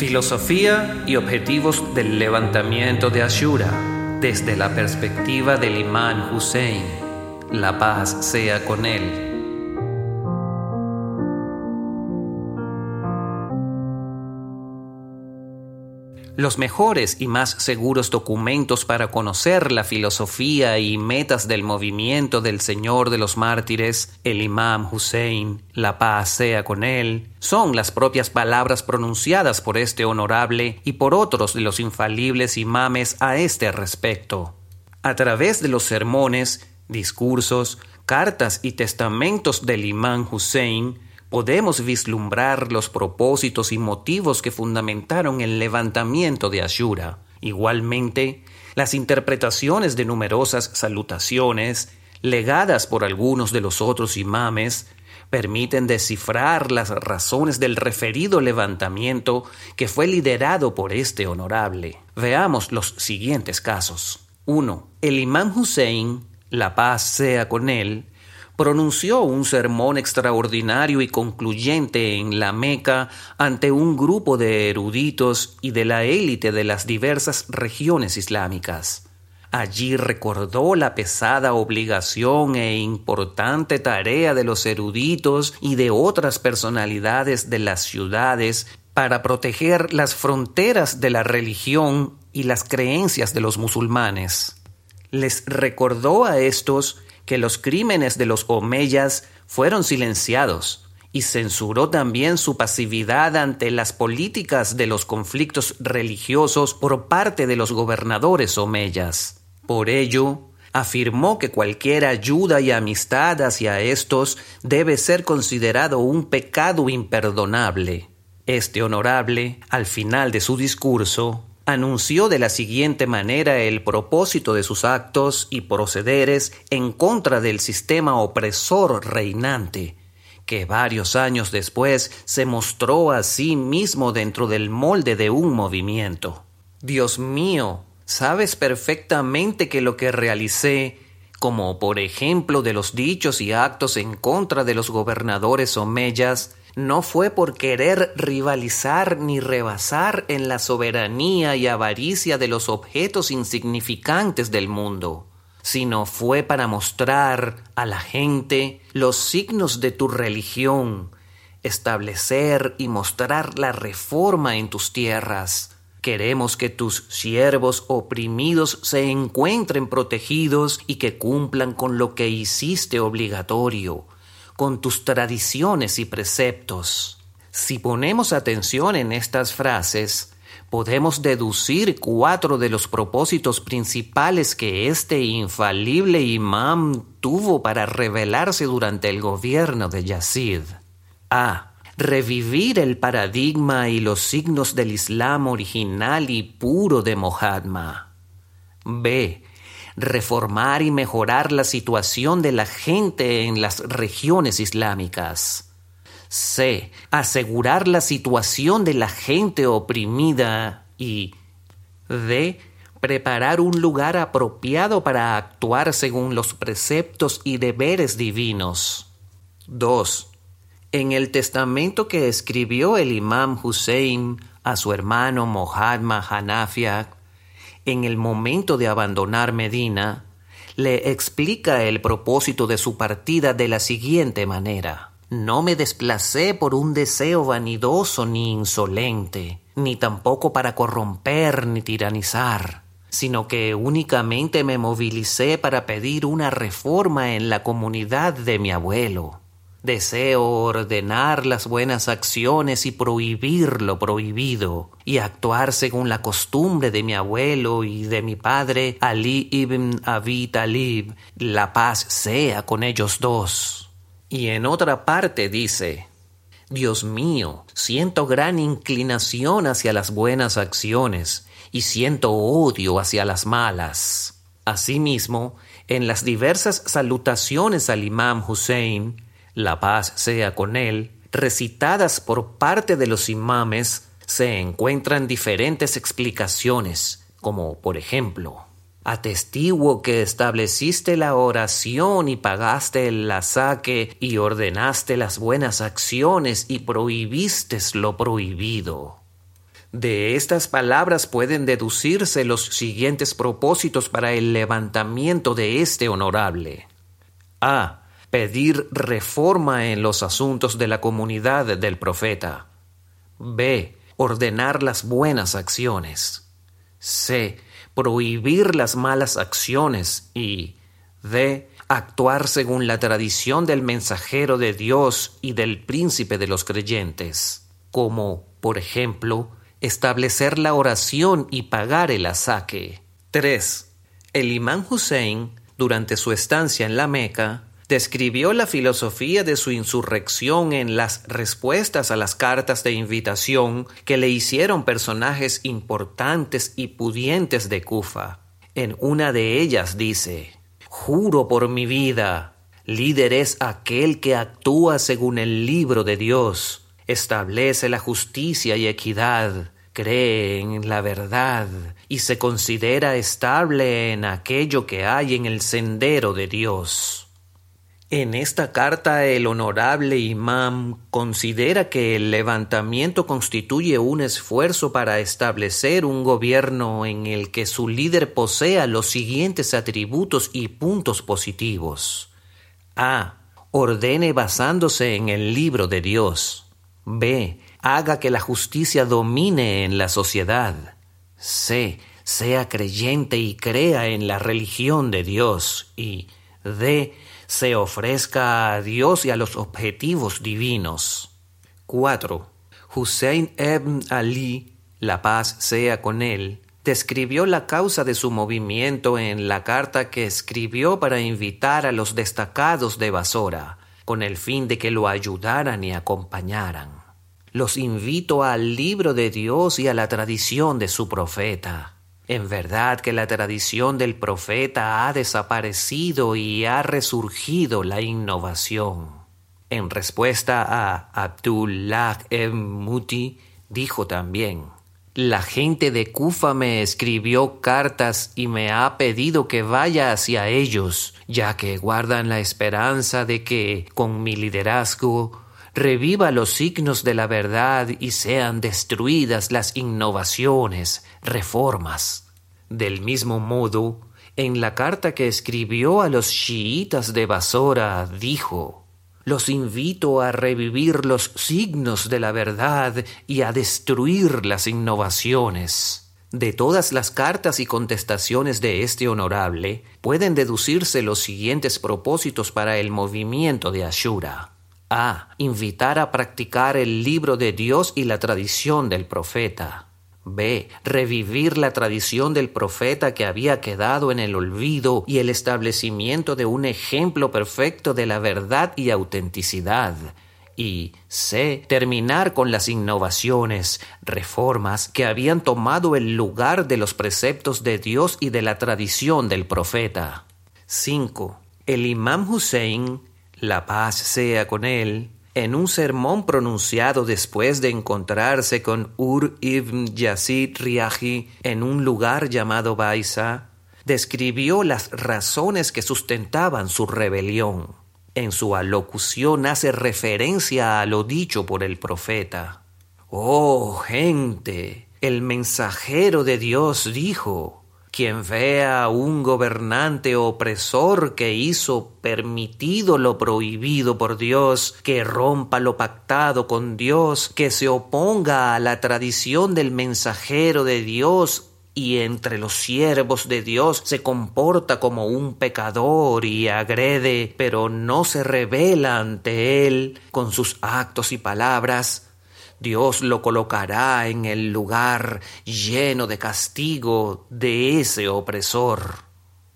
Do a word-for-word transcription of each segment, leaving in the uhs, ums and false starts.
Filosofía y objetivos del levantamiento de Ashura desde la perspectiva del Imam Hussein. La paz sea con él. Los mejores y más seguros documentos para conocer la filosofía y metas del movimiento del Señor de los Mártires, el Imam Hussein, la paz sea con él, son las propias palabras pronunciadas por este honorable y por otros de los infalibles imames a este respecto. A través de los sermones, discursos, cartas y testamentos del Imam Hussein, podemos vislumbrar los propósitos y motivos que fundamentaron el levantamiento de Ashura. Igualmente, las interpretaciones de numerosas salutaciones, legadas por algunos de los otros imames, permiten descifrar las razones del referido levantamiento que fue liderado por este honorable. Veamos los siguientes casos. uno. El Imam Hussein, la paz sea con él, pronunció un sermón extraordinario y concluyente en la Meca ante un grupo de eruditos y de la élite de las diversas regiones islámicas. Allí recordó la pesada obligación e importante tarea de los eruditos y de otras personalidades de las ciudades para proteger las fronteras de la religión y las creencias de los musulmanes. Les recordó a estos que los crímenes de los omeyas fueron silenciados y censuró también su pasividad ante las políticas de los conflictos religiosos por parte de los gobernadores omeyas. Por ello, afirmó que cualquier ayuda y amistad hacia estos debe ser considerado un pecado imperdonable. Este honorable, al final de su discurso, anunció de la siguiente manera el propósito de sus actos y procederes en contra del sistema opresor reinante, que varios años después se mostró a sí mismo dentro del molde de un movimiento. Dios mío, sabes perfectamente que lo que realicé, como por ejemplo de los dichos y actos en contra de los gobernadores omeyas, no fue por querer rivalizar ni rebasar en la soberanía y avaricia de los objetos insignificantes del mundo, sino fue para mostrar a la gente los signos de tu religión, establecer y mostrar la reforma en tus tierras. Queremos que tus siervos oprimidos se encuentren protegidos y que cumplan con lo que hiciste obligatorio, con tus tradiciones y preceptos. Si ponemos atención en estas frases, podemos deducir cuatro de los propósitos principales que este infalible imam tuvo para rebelarse durante el gobierno de Yazid. A. Revivir el paradigma y los signos del Islam original y puro de Muhammad. B. Reformar y mejorar la situación de la gente en las regiones islámicas. C. Asegurar la situación de la gente oprimida. Y D. Preparar un lugar apropiado para actuar según los preceptos y deberes divinos. dos. En el testamento que escribió el Imam Hussein a su hermano Muhammad Hanafiyyah, en el momento de abandonar Medina, le explica el propósito de su partida de la siguiente manera. No me desplacé por un deseo vanidoso ni insolente, ni tampoco para corromper ni tiranizar, sino que únicamente me movilicé para pedir una reforma en la comunidad de mi abuelo. Deseo ordenar las buenas acciones y prohibir lo prohibido, y actuar según la costumbre de mi abuelo y de mi padre, Ali ibn Abi Talib, la paz sea con ellos dos. Y en otra parte dice: Dios mío, siento gran inclinación hacia las buenas acciones, y siento odio hacia las malas. Asimismo, en las diversas salutaciones al Imam Hussein, la paz sea con él, recitadas por parte de los imames, se encuentran diferentes explicaciones, como por ejemplo: atestiguo que estableciste la oración y pagaste el azaque y ordenaste las buenas acciones y prohibiste lo prohibido. De estas palabras pueden deducirse los siguientes propósitos para el levantamiento de este honorable. A. Pedir reforma en los asuntos de la comunidad del profeta. B. Ordenar las buenas acciones. C. Prohibir las malas acciones. Y D. Actuar según la tradición del mensajero de Dios y del príncipe de los creyentes, como, por ejemplo, establecer la oración y pagar el asaque. tres. El imán Hussein, durante su estancia en la Meca, describió la filosofía de su insurrección en las respuestas a las cartas de invitación que le hicieron personajes importantes y pudientes de Kufa. En una de ellas dice: «Juro por mi vida, líder es aquel que actúa según el libro de Dios, establece la justicia y equidad, cree en la verdad y se considera estable en aquello que hay en el sendero de Dios». En esta carta, el honorable imam considera que el levantamiento constituye un esfuerzo para establecer un gobierno en el que su líder posea los siguientes atributos y puntos positivos. A. Ordene basándose en el libro de Dios. B. Haga que la justicia domine en la sociedad. C. Sea creyente y crea en la religión de Dios. Y D. Se ofrezca a Dios y a los objetivos divinos. cuatro. Hussein ibn Ali, la paz sea con él, describió la causa de su movimiento en la carta que escribió para invitar a los destacados de Basora, con el fin de que lo ayudaran y acompañaran. Los invito al libro de Dios y a la tradición de su profeta. En verdad que la tradición del profeta ha desaparecido y ha resurgido la innovación. En respuesta a Abdullah ibn Muti, dijo también: «La gente de Kufa me escribió cartas y me ha pedido que vaya hacia ellos, ya que guardan la esperanza de que, con mi liderazgo, reviva los signos de la verdad y sean destruidas las innovaciones, reformas». Del mismo modo, en la carta que escribió a los chiitas de Basora, dijo: «Los invito a revivir los signos de la verdad y a destruir las innovaciones». De todas las cartas y contestaciones de este honorable, pueden deducirse los siguientes propósitos para el movimiento de Ashura. A. Invitar a practicar el libro de Dios y la tradición del profeta. B. Revivir la tradición del profeta que había quedado en el olvido y el establecimiento de un ejemplo perfecto de la verdad y autenticidad. Y C. Terminar con las innovaciones, reformas que habían tomado el lugar de los preceptos de Dios y de la tradición del profeta. cinco. El imam Hussein, la paz sea con él, en un sermón pronunciado después de encontrarse con Ur ibn Yazid Riaji en un lugar llamado Baisa, describió las razones que sustentaban su rebelión. En su alocución hace referencia a lo dicho por el profeta: «Oh, gente, el mensajero de Dios dijo: quien vea a un gobernante opresor que hizo permitido lo prohibido por Dios, que rompa lo pactado con Dios, que se oponga a la tradición del mensajero de Dios y entre los siervos de Dios se comporta como un pecador y agrede, pero no se rebela ante él con sus actos y palabras, Dios lo colocará en el lugar lleno de castigo de ese opresor.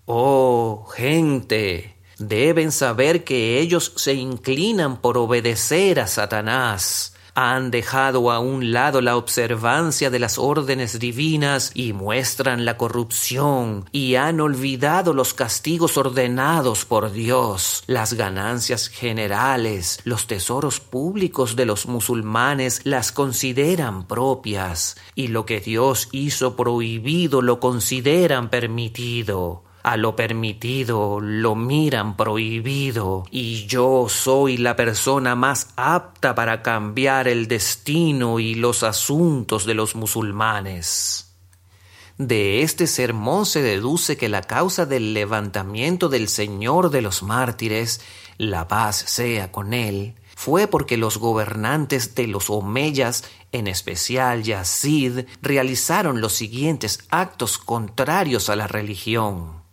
Oh, gente, deben saber que ellos se inclinan por obedecer a Satanás. Han dejado a un lado la observancia de las órdenes divinas y muestran la corrupción, y han olvidado los castigos ordenados por Dios, las ganancias generales, los tesoros públicos de los musulmanes las consideran propias, y lo que Dios hizo prohibido lo consideran permitido. a lo permitido lo miran prohibido, y yo soy la persona más apta para cambiar el destino y los asuntos de los musulmanes. De este sermón se deduce que la causa del levantamiento del Señor de los Mártires, la paz sea con él, fue porque los gobernantes de los omeyas, en especial Yazid, realizaron los siguientes actos contrarios a la religión: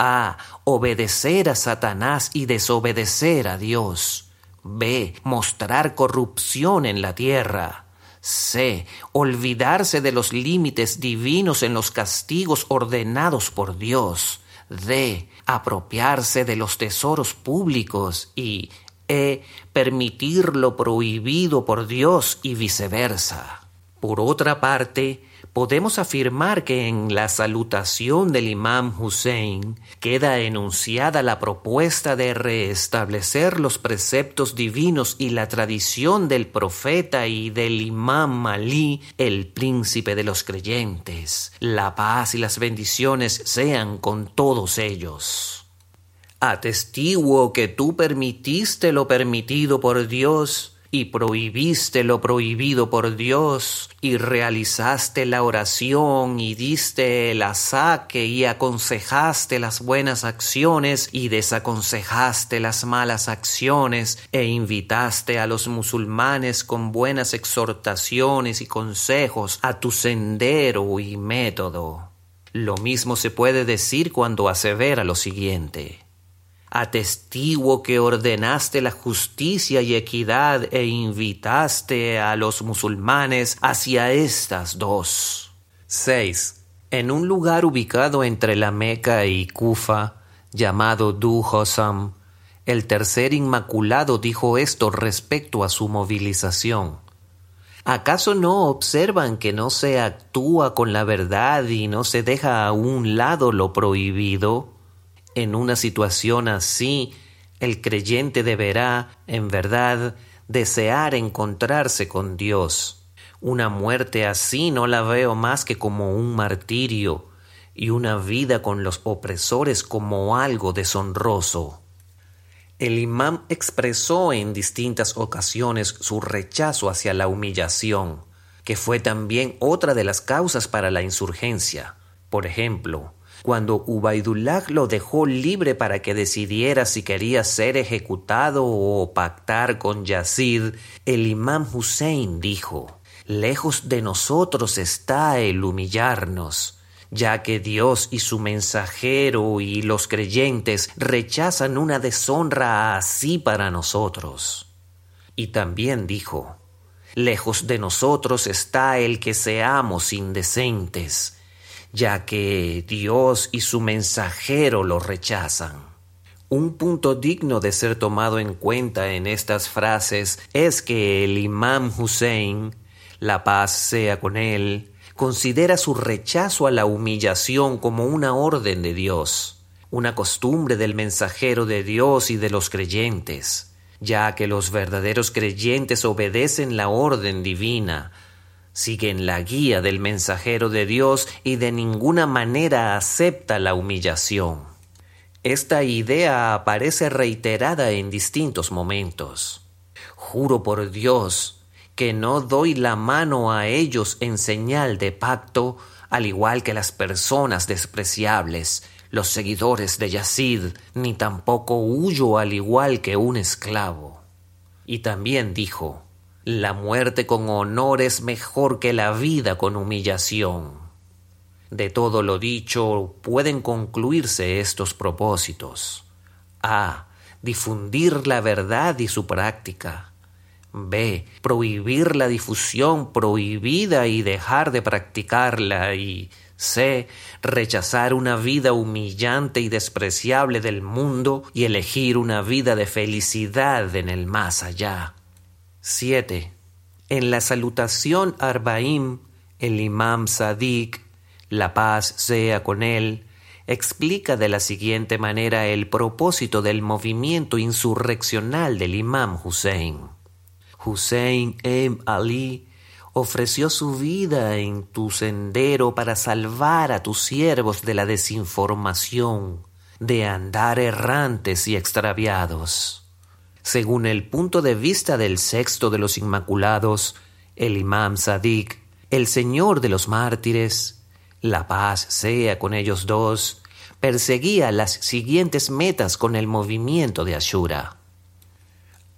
a. Obedecer a Satanás y desobedecer a Dios. B. Mostrar corrupción en la tierra. C. Olvidarse de los límites divinos en los castigos ordenados por Dios. D. Apropiarse de los tesoros públicos y E. permitir lo prohibido por Dios y viceversa. Por otra parte, podemos afirmar que en la salutación del Imam Hussein queda enunciada la propuesta de reestablecer los preceptos divinos y la tradición del profeta y del Imam Ali, el príncipe de los creyentes. La paz y las bendiciones sean con todos ellos. Atestiguo que tú permitiste lo permitido por Dios y prohibiste lo prohibido por Dios y realizaste la oración y diste el azaque y aconsejaste las buenas acciones y desaconsejaste las malas acciones e invitaste a los musulmanes con buenas exhortaciones y consejos a tu sendero y método. Lo mismo se puede decir cuando asevera lo siguiente: atestiguo que ordenaste la justicia y equidad e invitaste a los musulmanes hacia estas dos. seis. En un lugar ubicado entre la Meca y Kufa, llamado Du Hosam, el tercer inmaculado dijo esto respecto a su movilización: ¿acaso no observan que no se actúa con la verdad y no se deja a un lado lo prohibido? En una situación así, el creyente deberá, en verdad, desear encontrarse con Dios. Una muerte así no la veo más que como un martirio y una vida con los opresores como algo deshonroso. El imán expresó en distintas ocasiones su rechazo hacia la humillación, que fue también otra de las causas para la insurgencia. Por ejemplo, cuando Ubaidullah lo dejó libre para que decidiera si quería ser ejecutado o pactar con Yazid, el imam Hussein dijo: «Lejos de nosotros está el humillarnos, ya que Dios y su mensajero y los creyentes rechazan una deshonra así para nosotros». Y también dijo: «Lejos de nosotros está el que seamos indecentes, ya que Dios y su mensajero lo rechazan». Un punto digno de ser tomado en cuenta en estas frases es que el imam Hussein, la paz sea con él, considera su rechazo a la humillación como una orden de Dios, una costumbre del mensajero de Dios y de los creyentes, ya que los verdaderos creyentes obedecen la orden divina, siguen la guía del mensajero de Dios y de ninguna manera acepta la humillación. Esta idea aparece reiterada en distintos momentos. Juro por Dios que no doy la mano a ellos en señal de pacto, al igual que las personas despreciables, los seguidores de Yazid, ni tampoco huyo al igual que un esclavo. Y también dijo: la muerte con honor es mejor que la vida con humillación. De todo lo dicho pueden concluirse estos propósitos: a. Difundir la verdad y su práctica. B. Prohibir la difusión prohibida y dejar de practicarla. Y C. Rechazar una vida humillante y despreciable del mundo y elegir una vida de felicidad en el más allá. siete. En la salutación Arba'im, el imam Sadiq, la paz sea con él, explica de la siguiente manera el propósito del movimiento insurreccional del imam Hussein. Hussein ibn Ali ofreció su vida en tu sendero para salvar a tus siervos de la desinformación, de andar errantes y extraviados. Según el punto de vista del sexto de los Inmaculados, el Imam Sadiq, el Señor de los Mártires, la paz sea con ellos dos, perseguía las siguientes metas con el movimiento de Ashura.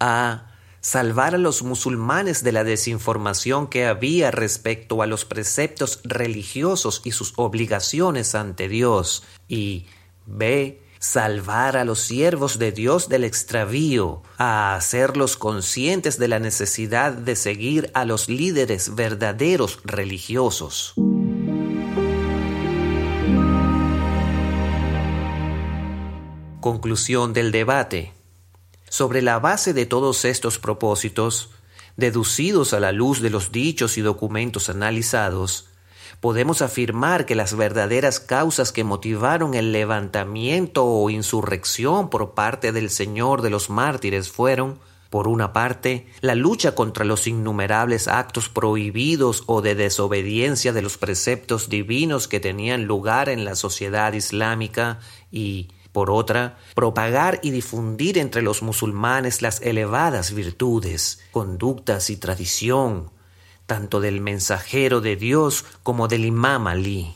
A. Salvar a los musulmanes de la desinformación que había respecto a los preceptos religiosos y sus obligaciones ante Dios. Y B. Salvar a los siervos de Dios del extravío, a hacerlos conscientes de la necesidad de seguir a los líderes verdaderos religiosos. Conclusión del debate. Sobre la base de todos estos propósitos, deducidos a la luz de los dichos y documentos analizados, podemos afirmar que las verdaderas causas que motivaron el levantamiento o insurrección por parte del Señor de los Mártires fueron, por una parte, la lucha contra los innumerables actos prohibidos o de desobediencia de los preceptos divinos que tenían lugar en la sociedad islámica y, por otra, propagar y difundir entre los musulmanes las elevadas virtudes, conductas y tradición, tanto del mensajero de Dios como del Imam Ali.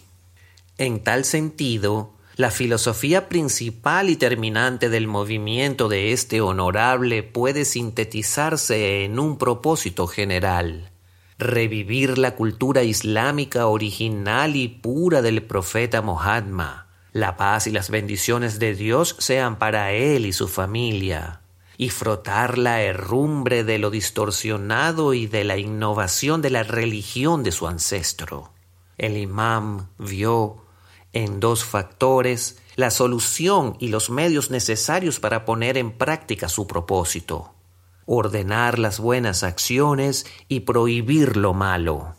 En tal sentido, la filosofía principal y terminante del movimiento de este honorable puede sintetizarse en un propósito general: revivir la cultura islámica original y pura del profeta Muhammad. La paz y las bendiciones de Dios sean para él y su familia, y frotar la herrumbre de lo distorsionado y de la innovación de la religión de su ancestro. El imam vio en dos factores la solución y los medios necesarios para poner en práctica su propósito: ordenar las buenas acciones y prohibir lo malo.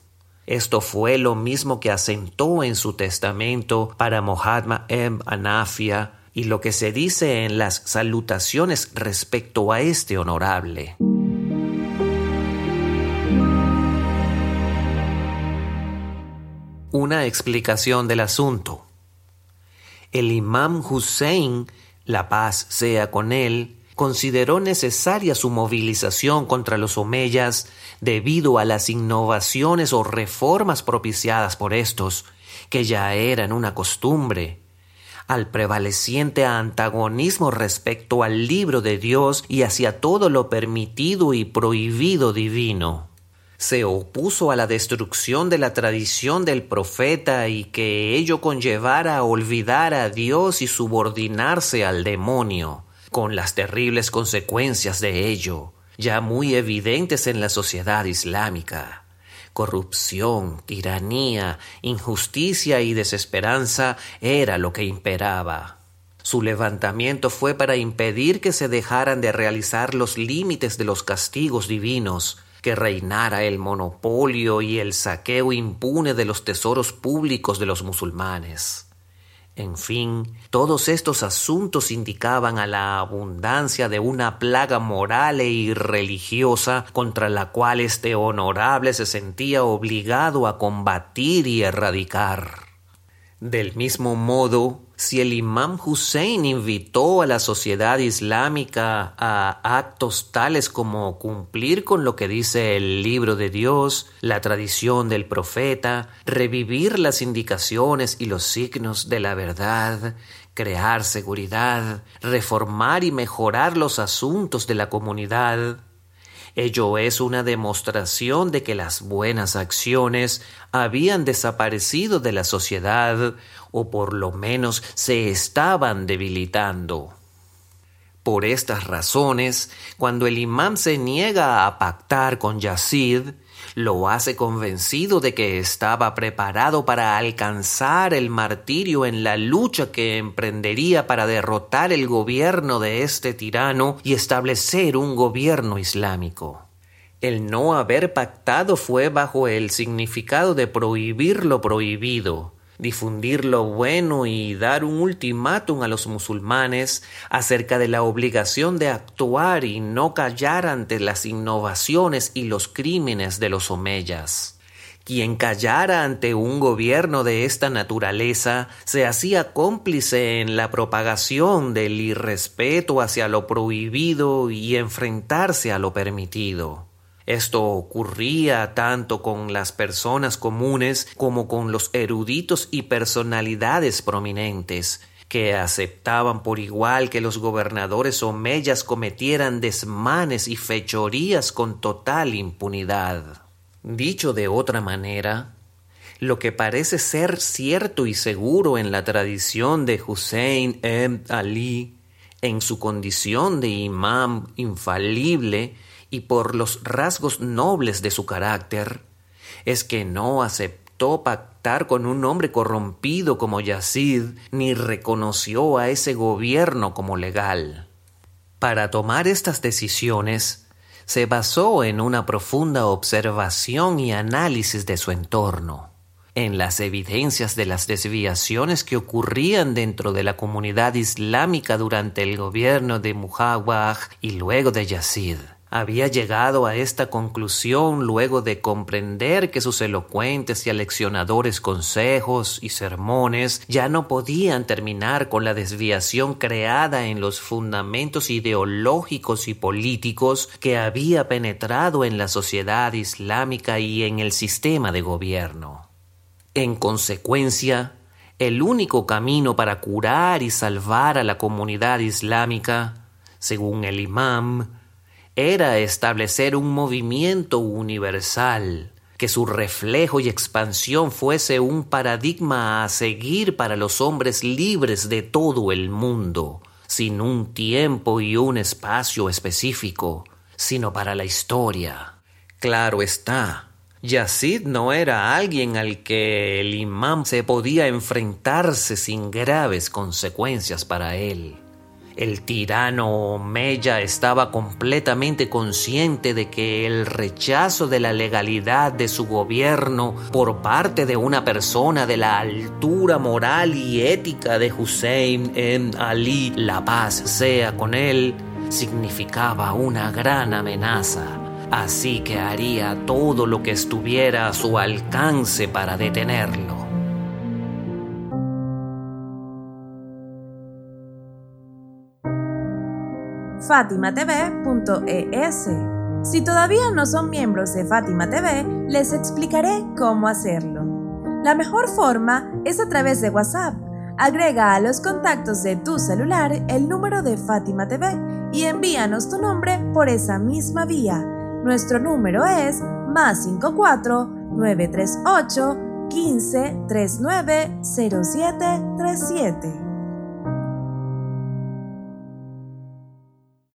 Esto fue lo mismo que asentó en su testamento para Muhammad Hanafiyyah y lo que se dice en las salutaciones respecto a este honorable. Una explicación del asunto. El Imam Hussein, la paz sea con él, consideró necesaria su movilización contra los omeyas debido a las innovaciones o reformas propiciadas por estos, que ya eran una costumbre, al prevaleciente antagonismo respecto al libro de Dios y hacia todo lo permitido y prohibido divino. Se opuso a la destrucción de la tradición del profeta y que ello conllevara a olvidar a Dios y subordinarse al demonio, con las terribles consecuencias de ello, ya muy evidentes en la sociedad islámica: corrupción, tiranía, injusticia y desesperanza era lo que imperaba. Su levantamiento fue para impedir que se dejaran de realizar los límites de los castigos divinos, que reinara el monopolio y el saqueo impune de los tesoros públicos de los musulmanes. En fin, todos estos asuntos indicaban a la abundancia de una plaga moral e religiosa contra la cual este honorable se sentía obligado a combatir y erradicar. Del mismo modo, si el Imam Hussein invitó a la sociedad islámica a actos tales como cumplir con lo que dice el libro de Dios, la tradición del profeta, revivir las indicaciones y los signos de la verdad, crear seguridad, reformar y mejorar los asuntos de la comunidad, ello es una demostración de que las buenas acciones habían desaparecido de la sociedad o por lo menos se estaban debilitando. Por estas razones, cuando el imam se niega a pactar con Yazid, lo hace convencido de que estaba preparado para alcanzar el martirio en la lucha que emprendería para derrotar el gobierno de este tirano y establecer un gobierno islámico. El no haber pactado fue bajo el significado de prohibir lo prohibido, difundir lo bueno y dar un ultimátum a los musulmanes acerca de la obligación de actuar y no callar ante las innovaciones y los crímenes de los omeyas. Quien callara ante un gobierno de esta naturaleza se hacía cómplice en la propagación del irrespeto hacia lo prohibido y enfrentarse a lo permitido. Esto ocurría tanto con las personas comunes como con los eruditos y personalidades prominentes, que aceptaban por igual que los gobernadores omeyas cometieran desmanes y fechorías con total impunidad. Dicho de otra manera, lo que parece ser cierto y seguro en la tradición de Hussein ibn Ali, en su condición de imam infalible y por los rasgos nobles de su carácter, es que no aceptó pactar con un hombre corrompido como Yazid, ni reconoció a ese gobierno como legal. Para tomar estas decisiones, se basó en una profunda observación y análisis de su entorno, en las evidencias de las desviaciones que ocurrían dentro de la comunidad islámica durante el gobierno de Muawiyah y luego de Yazid. Había llegado a esta conclusión luego de comprender que sus elocuentes y aleccionadores consejos y sermones ya no podían terminar con la desviación creada en los fundamentos ideológicos y políticos que había penetrado en la sociedad islámica y en el sistema de gobierno. En consecuencia, el único camino para curar y salvar a la comunidad islámica, según el imam, era establecer un movimiento universal, que su reflejo y expansión fuese un paradigma a seguir para los hombres libres de todo el mundo, sin un tiempo y un espacio específico, sino para la historia. Claro está, Yazid no era alguien al que el imam se podía enfrentarse sin graves consecuencias para él. El tirano omeya estaba completamente consciente de que el rechazo de la legalidad de su gobierno por parte de una persona de la altura moral y ética de Hussein ibn Ali, la paz sea con él, significaba una gran amenaza. Así que haría todo lo que estuviera a su alcance para detenerlo. Fátima T V punto e s. Si todavía no son miembros de Fátima T V, les explicaré cómo hacerlo. La mejor forma es a través de WhatsApp. Agrega a los contactos de tu celular el número de Fátima T V y envíanos tu nombre por esa misma vía. Nuestro número es más cinco cuatro nueve tres ocho uno cinco tres nueve cero siete tres siete.